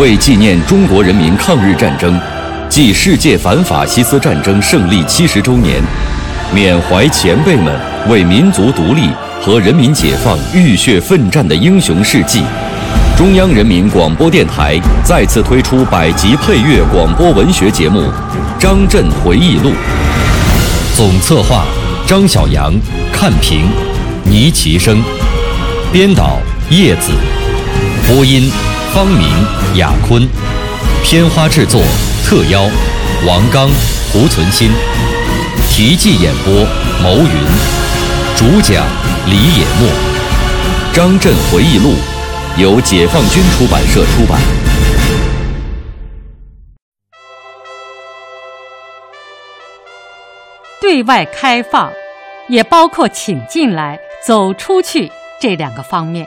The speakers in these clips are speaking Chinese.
为纪念中国人民抗日战争暨世界反法西斯战争胜利70周年，缅怀前辈们为民族独立和人民解放浴血奋战的英雄事迹，中央人民广播电台再次推出100集配乐广播文学节目《张震回忆录》，总策划张晓阳、看评倪其生，编导叶子，播音方明、雅坤，片花制作特邀王刚、胡存新，题记演播牟云，主讲李野墨。《张震回忆录》由解放军出版社出版。对外开放，也包括请进来、走出去这两个方面。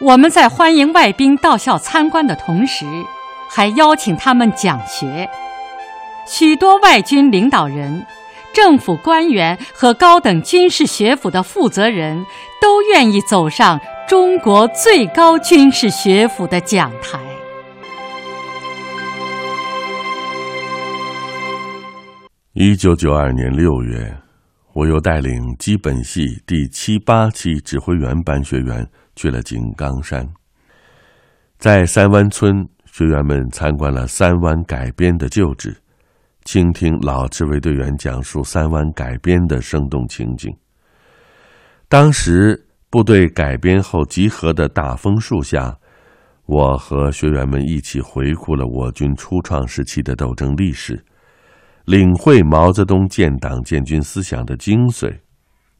我们在欢迎外宾到校参观的同时，还邀请他们讲学。许多外军领导人、政府官员和高等军事学府的负责人都愿意走上中国最高军事学府的讲台。1992年6月，我又带领基本系第7、8期指挥员班学员去了井冈山，在三湾村，学员们参观了三湾改编的旧址，倾听老赤卫队员讲述三湾改编的生动情景。当时部队改编后集合的大枫树下，我和学员们一起回顾了我军初创时期的斗争历史，领会毛泽东建党建军思想的精髓，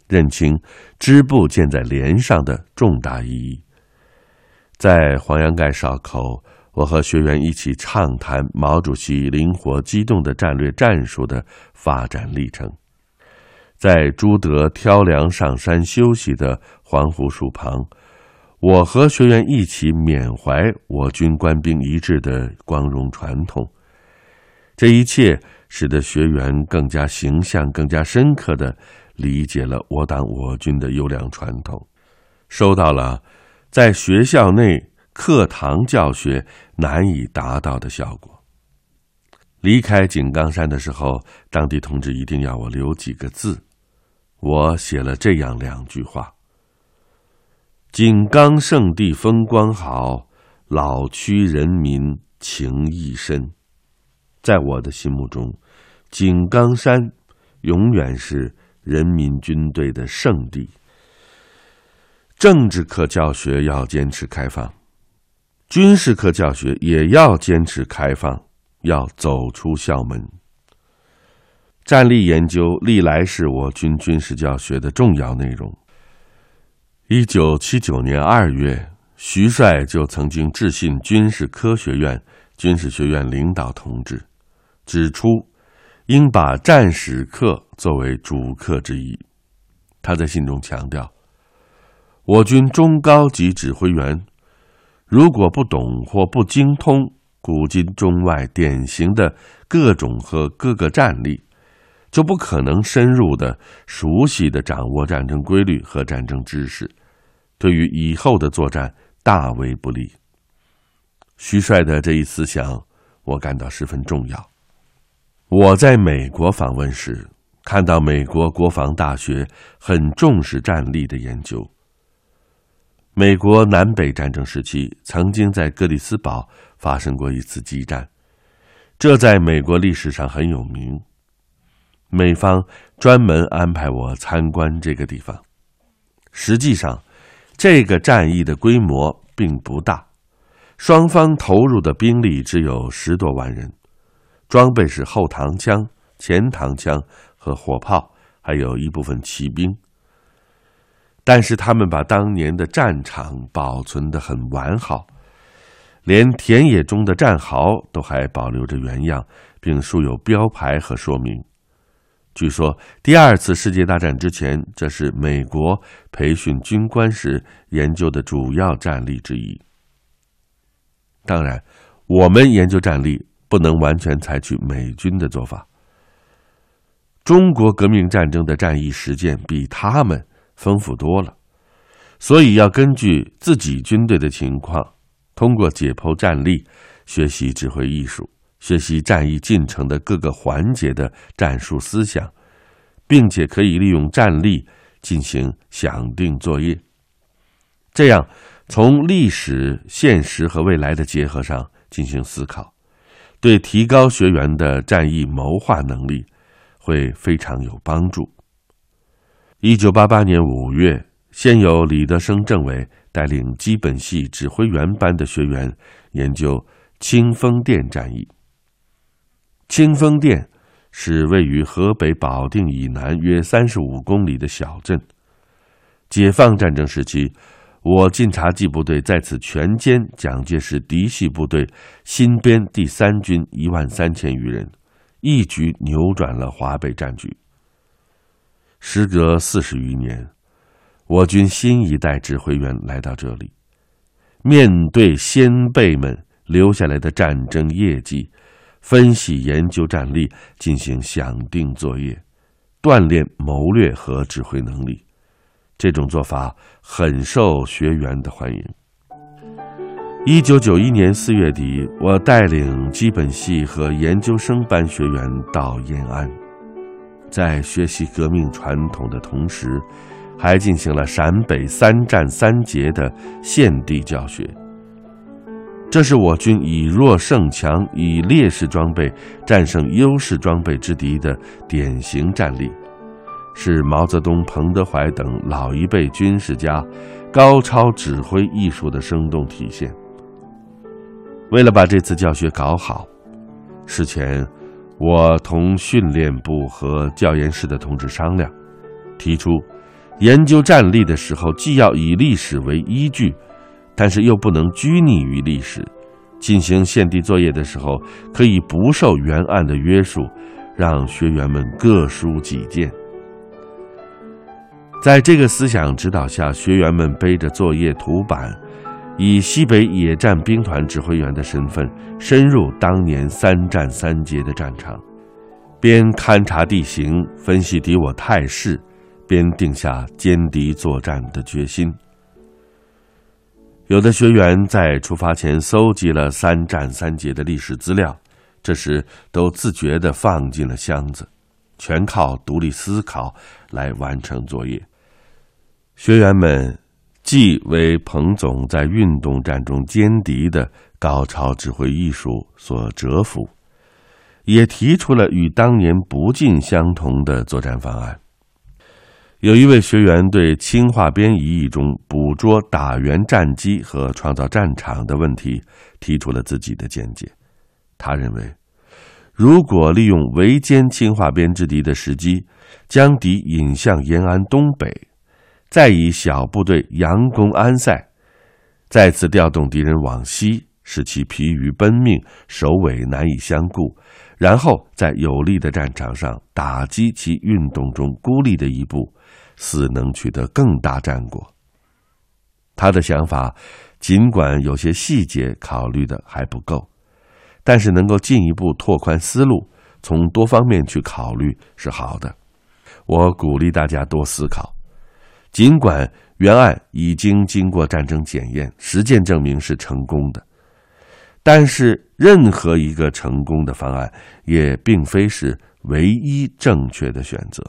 认清支部建在连上的重大意义。在黄杨盖哨口，我和学员一起畅谈毛主席灵活机动的战略战术的发展历程。在朱德挑梁上山休息的黄湖树旁，我和学员一起缅怀我军官兵一致的光荣传统。这一切使得学员更加形象、更加深刻地理解了我党我军的优良传统，收到了在学校内课堂教学难以达到的效果。离开井冈山的时候，当地同志一定要我留几个字，我写了这样2句话：井冈圣地风光好，老区人民情谊深。在我的心目中，井冈山永远是人民军队的圣地。政治课教学要坚持开放，军事课教学也要坚持开放，要走出校门。战力研究历来是我军军事教学的重要内容。1979年2月，徐帅就曾经致信军事科学院、军事学院领导同志，指出应把战史课作为主课之一。他在信中强调，我军中高级指挥员如果不懂或不精通古今中外典型的各种和各个战例，就不可能深入的、熟悉的掌握战争规律和战争知识，对于以后的作战大为不利。徐帅的这一思想，我感到十分重要。我在美国访问时，看到美国国防大学很重视战力的研究。美国南北战争时期，曾经在克里斯堡发生过一次激战，这在美国历史上很有名。美方专门安排我参观这个地方。实际上，这个战役的规模并不大，双方投入的兵力只有10多万人，装备是后膛枪、前膛枪和火炮，还有一部分骑兵。但是他们把当年的战场保存得很完好，连田野中的战壕都还保留着原样，并竖有标牌和说明。据说第2次世界大战之前，这是美国培训军官时研究的主要战力之一。当然，我们研究战力不能完全采取美军的做法，中国革命战争的战役实践比他们丰富多了，所以要根据自己军队的情况通过解剖战例学习指挥艺术，学习战役进程的各个环节的战术思想，并且可以利用战例进行想定作业。这样从历史、现实和未来的结合上进行思考，对提高学员的战役谋划能力会非常有帮助。1988年5月，先由李德生政委带领基本系指挥员班的学员研究清风店战役。清风店是位于河北保定以南约35公里的小镇。解放战争时期，我晋察冀部队在此全歼蒋介石嫡系部队新编第三军13000余人，一举扭转了华北战局。时隔40余年，我军新一代指挥员来到这里，面对先辈们留下来的战争业绩，分析研究战例，进行想定作业，锻炼谋略和指挥能力。这种做法很受学员的欢迎。1991年4月底，我带领基本系和研究生班学员到延安，在学习革命传统的同时，还进行了陕北3战3捷的现地教学。这是我军以弱胜强，以劣势装备战胜优势装备之敌的典型战例，是毛泽东、彭德怀等老一辈军事家高超指挥艺术的生动体现。为了把这次教学搞好，事前我同训练部和教研室的同志商量，提出研究战例的时候既要以历史为依据，但是又不能拘泥于历史，进行现地作业的时候可以不受原案的约束，让学员们各抒己见。在这个思想指导下，学员们背着作业图板，以西北野战兵团指挥员的身份深入当年3战3捷的战场，边勘察地形，分析敌我态势，边定下歼敌作战的决心。有的学员在出发前搜集了3战3捷的历史资料，这时都自觉地放进了箱子，全靠独立思考来完成作业。学员们既为彭总在运动战中歼敌的高超指挥艺术所折服，也提出了与当年不尽相同的作战方案。有一位学员对清化边一役中捕捉打援战机和创造战场的问题提出了自己的见解。他认为，如果利用围歼清化边之敌的时机，将敌引向延安东北，再以小部队佯攻安塞，再次调动敌人往西，使其疲于奔命，首尾难以相顾，然后在有利的战场上打击其运动中孤立的一部，似能取得更大战果。他的想法尽管有些细节考虑的还不够，但是能够进一步拓宽思路，从多方面去考虑是好的。我鼓励大家多思考，尽管原案已经经过战争检验，实践证明是成功的，但是任何一个成功的方案也并非是唯一正确的选择。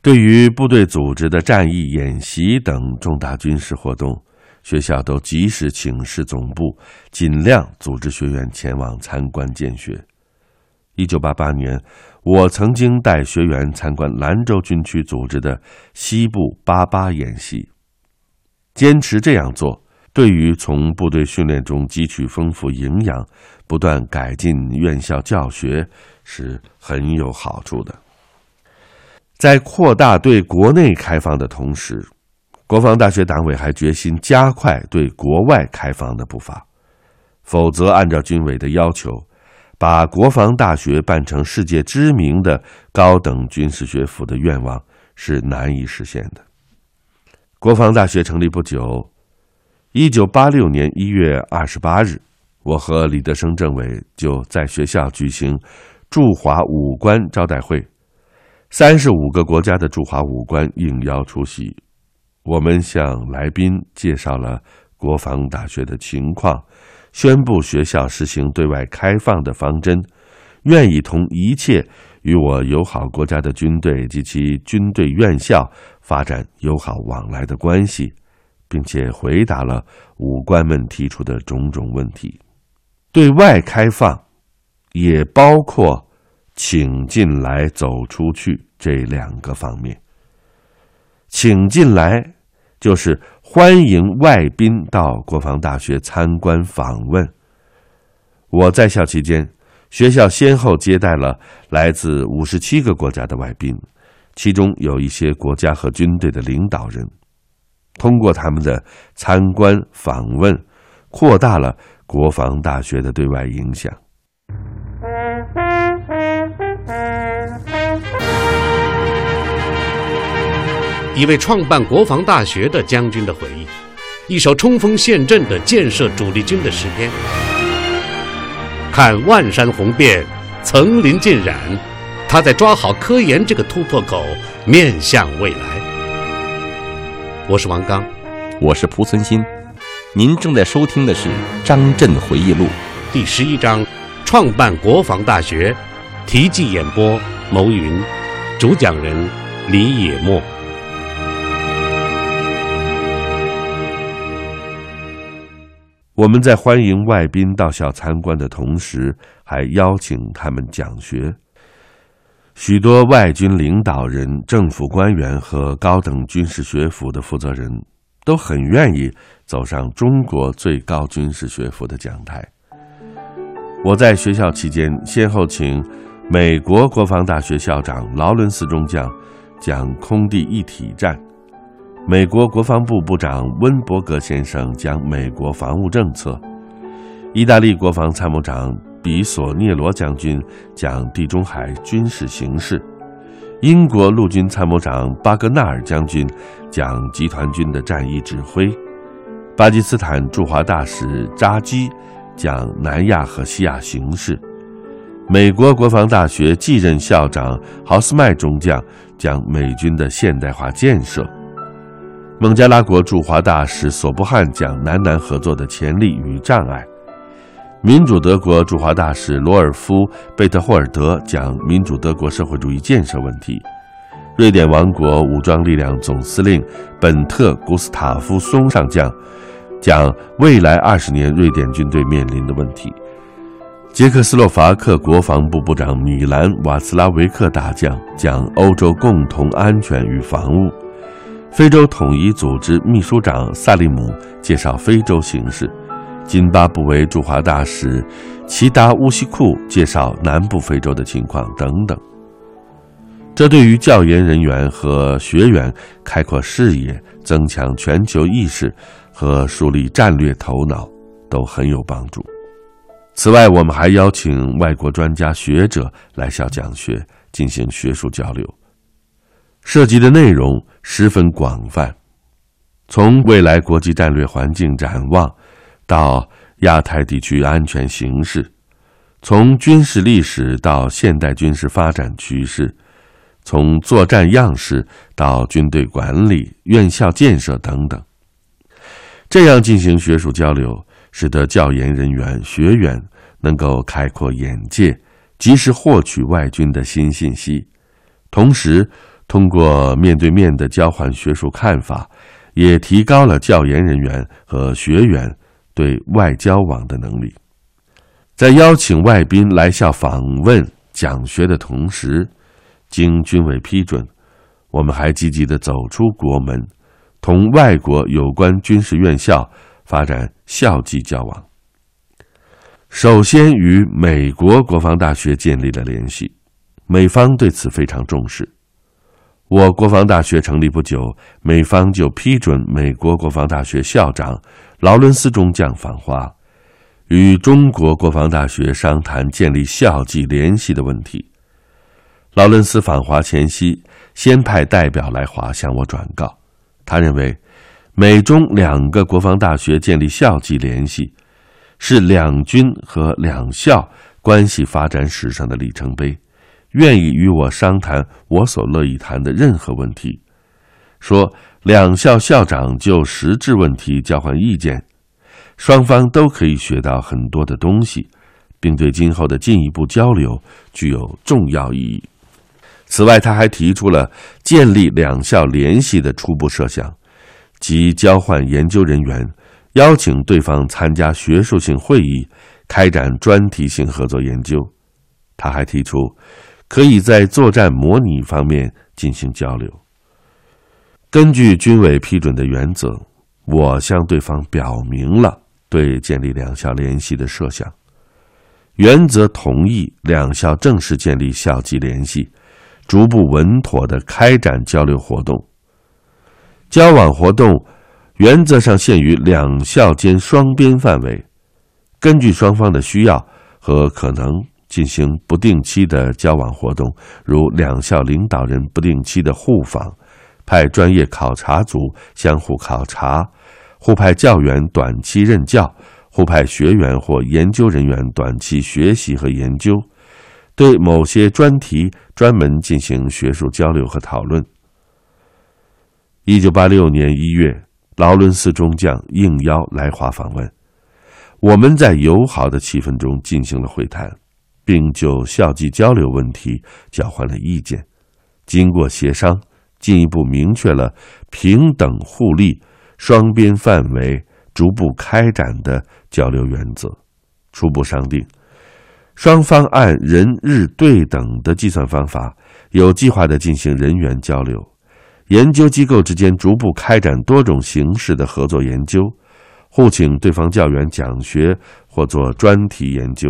对于部队组织的战役演习等重大军事活动，学校都及时请示总部，尽量组织学员前往参观见学。1988年，我曾经带学员参观兰州军区组织的西部88演习。坚持这样做，对于从部队训练中汲取丰富营养，不断改进院校教学是很有好处的。在扩大对国内开放的同时，国防大学党委还决心加快对国外开放的步伐，否则按照军委的要求，把国防大学办成世界知名的高等军事学府的愿望是难以实现的。国防大学成立不久，1986年1月28日，我和李德生政委就在学校举行驻华武官招待会，35个国家的驻华武官应邀出席。我们向来宾介绍了国防大学的情况，宣布学校实行对外开放的方针，愿意同一切与我友好国家的军队及其军队院校发展友好往来的关系，并且回答了武官们提出的种种问题。对外开放也包括请进来走出去这两个方面。请进来就是欢迎外宾到国防大学参观访问。我在校期间，学校先后接待了来自57个国家的外宾，其中有一些国家和军队的领导人。通过他们的参观访问，扩大了国防大学的对外影响。一位创办国防大学的将军的回忆，一首冲锋陷阵的建设主力军的诗篇。看万山红遍，层林尽染，他在抓好科研这个突破口，面向未来。我是王刚，我是蒲存昕，您正在收听的是《张震回忆录》第11章，创办国防大学，题记演播牟云，主讲人李野墨。我们在欢迎外宾到校参观的同时，还邀请他们讲学。许多外军领导人、政府官员和高等军事学府的负责人都很愿意走上中国最高军事学府的讲台。我在学校期间，先后请美国国防大学校长劳伦斯中将讲空地一体战，美国国防部部长温伯格先生讲美国防务政策，意大利国防参谋长比索涅罗将军讲地中海军事形势，英国陆军参谋长巴格纳尔将军讲集团军的战役指挥，巴基斯坦驻华大使扎基讲南亚和西亚形势，美国国防大学继任校长豪斯迈中将讲美军的现代化建设，孟加拉国驻华大使索布汉讲南南合作的潜力与障碍，民主德国驻华大使罗尔夫·贝特霍尔德讲民主德国社会主义建设问题，瑞典王国武装力量总司令本特古斯塔夫松上将讲未来20年瑞典军队面临的问题，捷克斯洛伐克国防部部长米兰·瓦茨拉维克大将讲欧洲共同安全与防务，非洲统一组织秘书长萨利姆介绍非洲形势，津巴布韦驻华大使齐达乌西库介绍南部非洲的情况等等。这对于教研人员和学员开阔视野、增强全球意识和树立战略头脑都很有帮助。此外，我们还邀请外国专家学者来校讲学，进行学术交流。涉及的内容十分广泛，从未来国际战略环境展望到亚太地区安全形势，从军事历史到现代军事发展趋势，从作战样式到军队管理、院校建设等等。这样进行学术交流，使得教研人员、学员能够开阔眼界，及时获取外军的新信息，同时通过面对面的交换学术看法，也提高了教研人员和学员对外交往的能力。在邀请外宾来校访问讲学的同时，经军委批准，我们还积极地走出国门，同外国有关军事院校发展校际交往。首先与美国国防大学建立了联系，美方对此非常重视。我国防大学成立不久，美方就批准美国国防大学校长劳伦斯中将访华，与中国国防大学商谈建立校际联系的问题。劳伦斯访华前夕，先派代表来华向我转告，他认为美中两个国防大学建立校际联系是两军和两校关系发展史上的里程碑，愿意与我商谈我所乐意谈的任何问题，说两校校长就实质问题交换意见双方都可以学到很多的东西，并对今后的进一步交流具有重要意义。此外，他还提出了建立两校联系的初步设想，即交换研究人员，邀请对方参加学术性会议，开展专题性合作研究。他还提出，可以在作战模拟方面进行交流。根据军委批准的原则，我向对方表明了对建立两校联系的设想，原则同意两校正式建立校级联系，逐步稳妥地开展交流活动。交往活动原则上限于两校间双边范围，根据双方的需要和可能进行不定期的交往活动，如两校领导人不定期的互访，派专业考察组相互考察，互派教员短期任教，互派学员或研究人员短期学习和研究，对某些专题专门进行学术交流和讨论。1986年1月，劳伦斯中将应邀来华访问，我们在友好的气氛中进行了会谈，并就校际交流问题交换了意见。经过协商，进一步明确了平等互利、双边范围逐步开展的交流原则。初步商定，双方按人日对等的计算方法，有计划地进行人员交流，研究机构之间逐步开展多种形式的合作研究，互请对方教员讲学或做专题研究，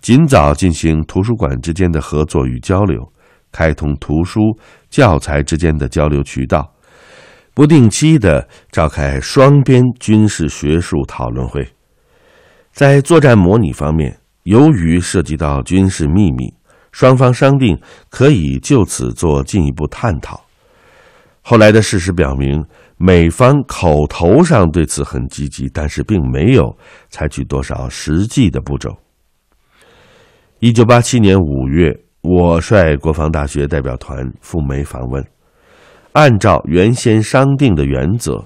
尽早进行图书馆之间的合作与交流，开通图书、教材之间的交流渠道，不定期地召开双边军事学术讨论会。在作战模拟方面，由于涉及到军事秘密，双方商定可以就此做进一步探讨。后来的事实表明，美方口头上对此很积极，但是并没有采取多少实际的步骤。1987年5月，我率国防大学代表团赴美访问，按照原先商定的原则，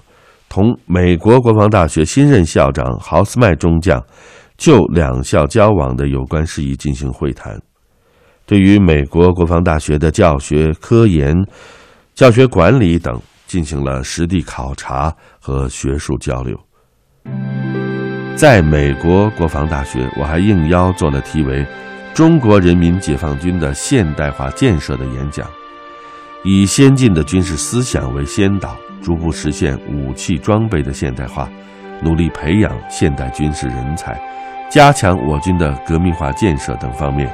同美国国防大学新任校长豪斯迈中将就两校交往的有关事宜进行会谈。对于美国国防大学的教学、科研、教学管理等进行了实地考察和学术交流。在美国国防大学，我还应邀做了题为《中国人民解放军的现代化建设》的演讲，以先进的军事思想为先导，逐步实现武器装备的现代化，努力培养现代军事人才，加强我军的革命化建设等方面，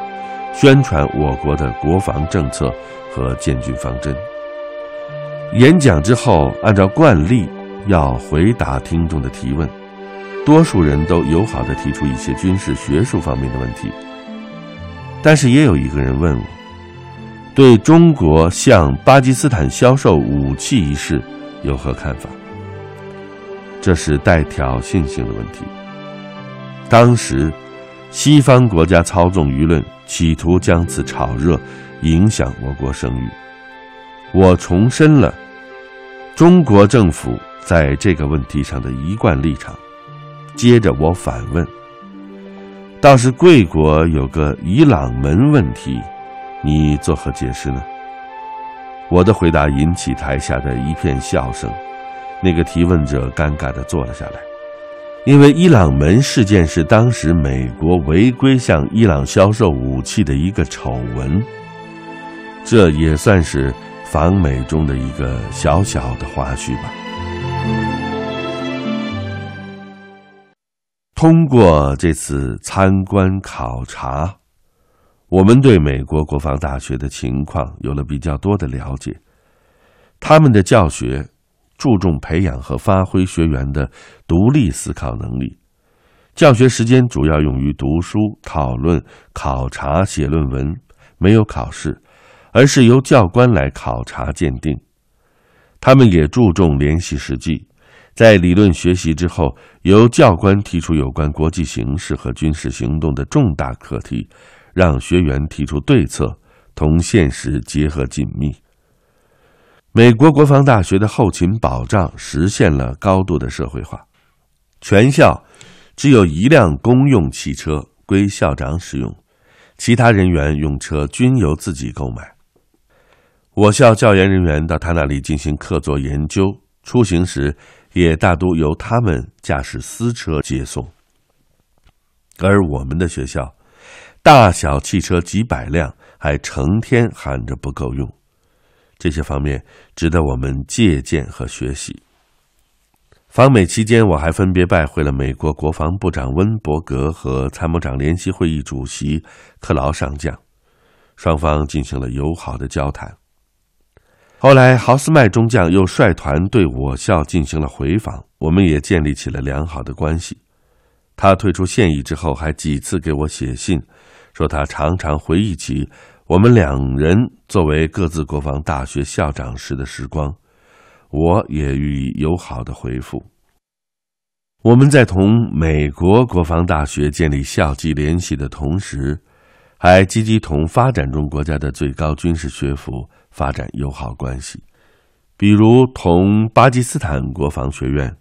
宣传我国的国防政策和建军方针。演讲之后，按照惯例要回答听众的提问，多数人都友好地提出一些军事学术方面的问题，但是也有一个人问我，对中国向巴基斯坦销售武器一事有何看法？这是带挑衅性的问题。当时西方国家操纵舆论，企图将此炒热，影响我国声誉。我重申了中国政府在这个问题上的一贯立场。接着我反问，倒是贵国有个伊朗门问题，你作何解释呢？我的回答引起台下的一片笑声，那个提问者尴尬地坐了下来，因为伊朗门事件是当时美国违规向伊朗销售武器的一个丑闻，这也算是访美中的一个小小的花絮吧。通过这次参观考察，我们对美国国防大学的情况有了比较多的了解。他们的教学注重培养和发挥学员的独立思考能力，教学时间主要用于读书、讨论、考察、写论文，没有考试，而是由教官来考察鉴定。他们也注重联系实际，在理论学习之后，由教官提出有关国际形势和军事行动的重大课题，让学员提出对策，同现实结合紧密。美国国防大学的后勤保障实现了高度的社会化，全校只有一辆公用汽车归校长使用，其他人员用车均由自己购买。我校教研人员到他那里进行课作研究，出行时也大都由他们驾驶私车接送。而我们的学校，大小汽车几百辆，还成天喊着不够用。这些方面值得我们借鉴和学习。访美期间，我还分别拜会了美国国防部长温伯格和参谋长联席会议主席克劳上将，双方进行了友好的交谈。后来，豪斯麦中将又率团对我校进行了回访，我们也建立起了良好的关系。他退出现役之后，还几次给我写信，说他常常回忆起我们两人作为各自国防大学校长时的时光。我也予以友好的回复。我们在同美国国防大学建立校际联系的同时，还积极同发展中国家的最高军事学府发展友好关系，比如同巴基斯坦国防学院、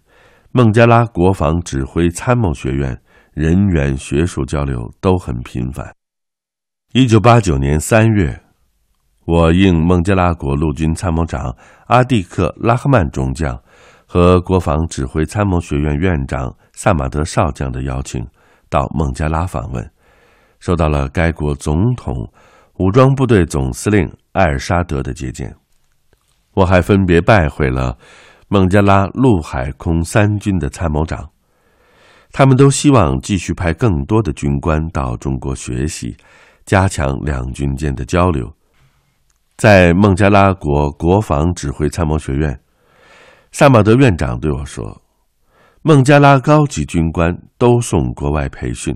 孟加拉国防指挥参谋学院人员学术交流都很频繁。1989年3月，我应孟加拉国陆军参谋长阿蒂克拉赫曼中将和国防指挥参谋学院院长萨马德少将的邀请，到孟加拉访问，受到了该国总统、武装部队总司令艾尔沙德的接见。我还分别拜会了孟加拉陆海空三军的参谋长，他们都希望继续派更多的军官到中国学习，加强两军间的交流。在孟加拉国国防指挥参谋学院，萨马德院长对我说，孟加拉高级军官都送国外培训，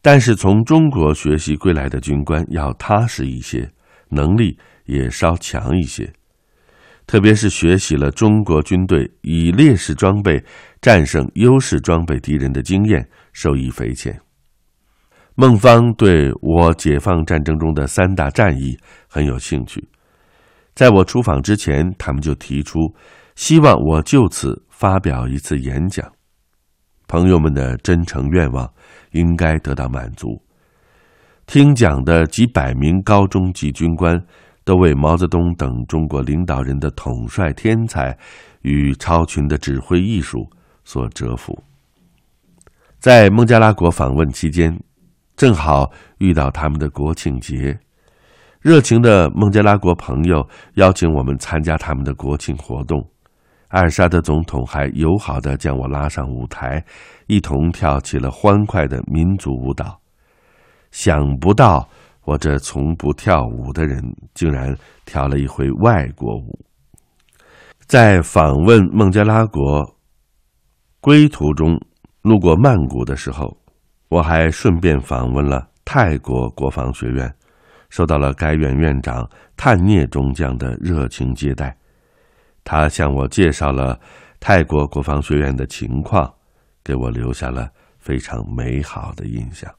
但是从中国学习归来的军官要踏实一些，能力也稍强一些，特别是学习了中国军队以劣势装备战胜优势装备敌人的经验，受益匪浅。孟芳对我解放战争中的三大战役很有兴趣，在我出访之前，他们就提出希望我就此发表一次演讲。朋友们的真诚愿望应该得到满足。听讲的几百名高中级军官都为毛泽东等中国领导人的统帅天才与超群的指挥艺术所折服。在孟加拉国访问期间，正好遇到他们的国庆节，热情的孟加拉国朋友邀请我们参加他们的国庆活动，艾尔沙德总统还友好地将我拉上舞台，一同跳起了欢快的民族舞蹈。想不到我这从不跳舞的人，竟然跳了一回外国舞。在访问孟加拉国归途中，路过曼谷的时候，我还顺便访问了泰国国防学院，受到了该院院长探聂中将的热情接待。他向我介绍了泰国国防学院的情况，给我留下了非常美好的印象。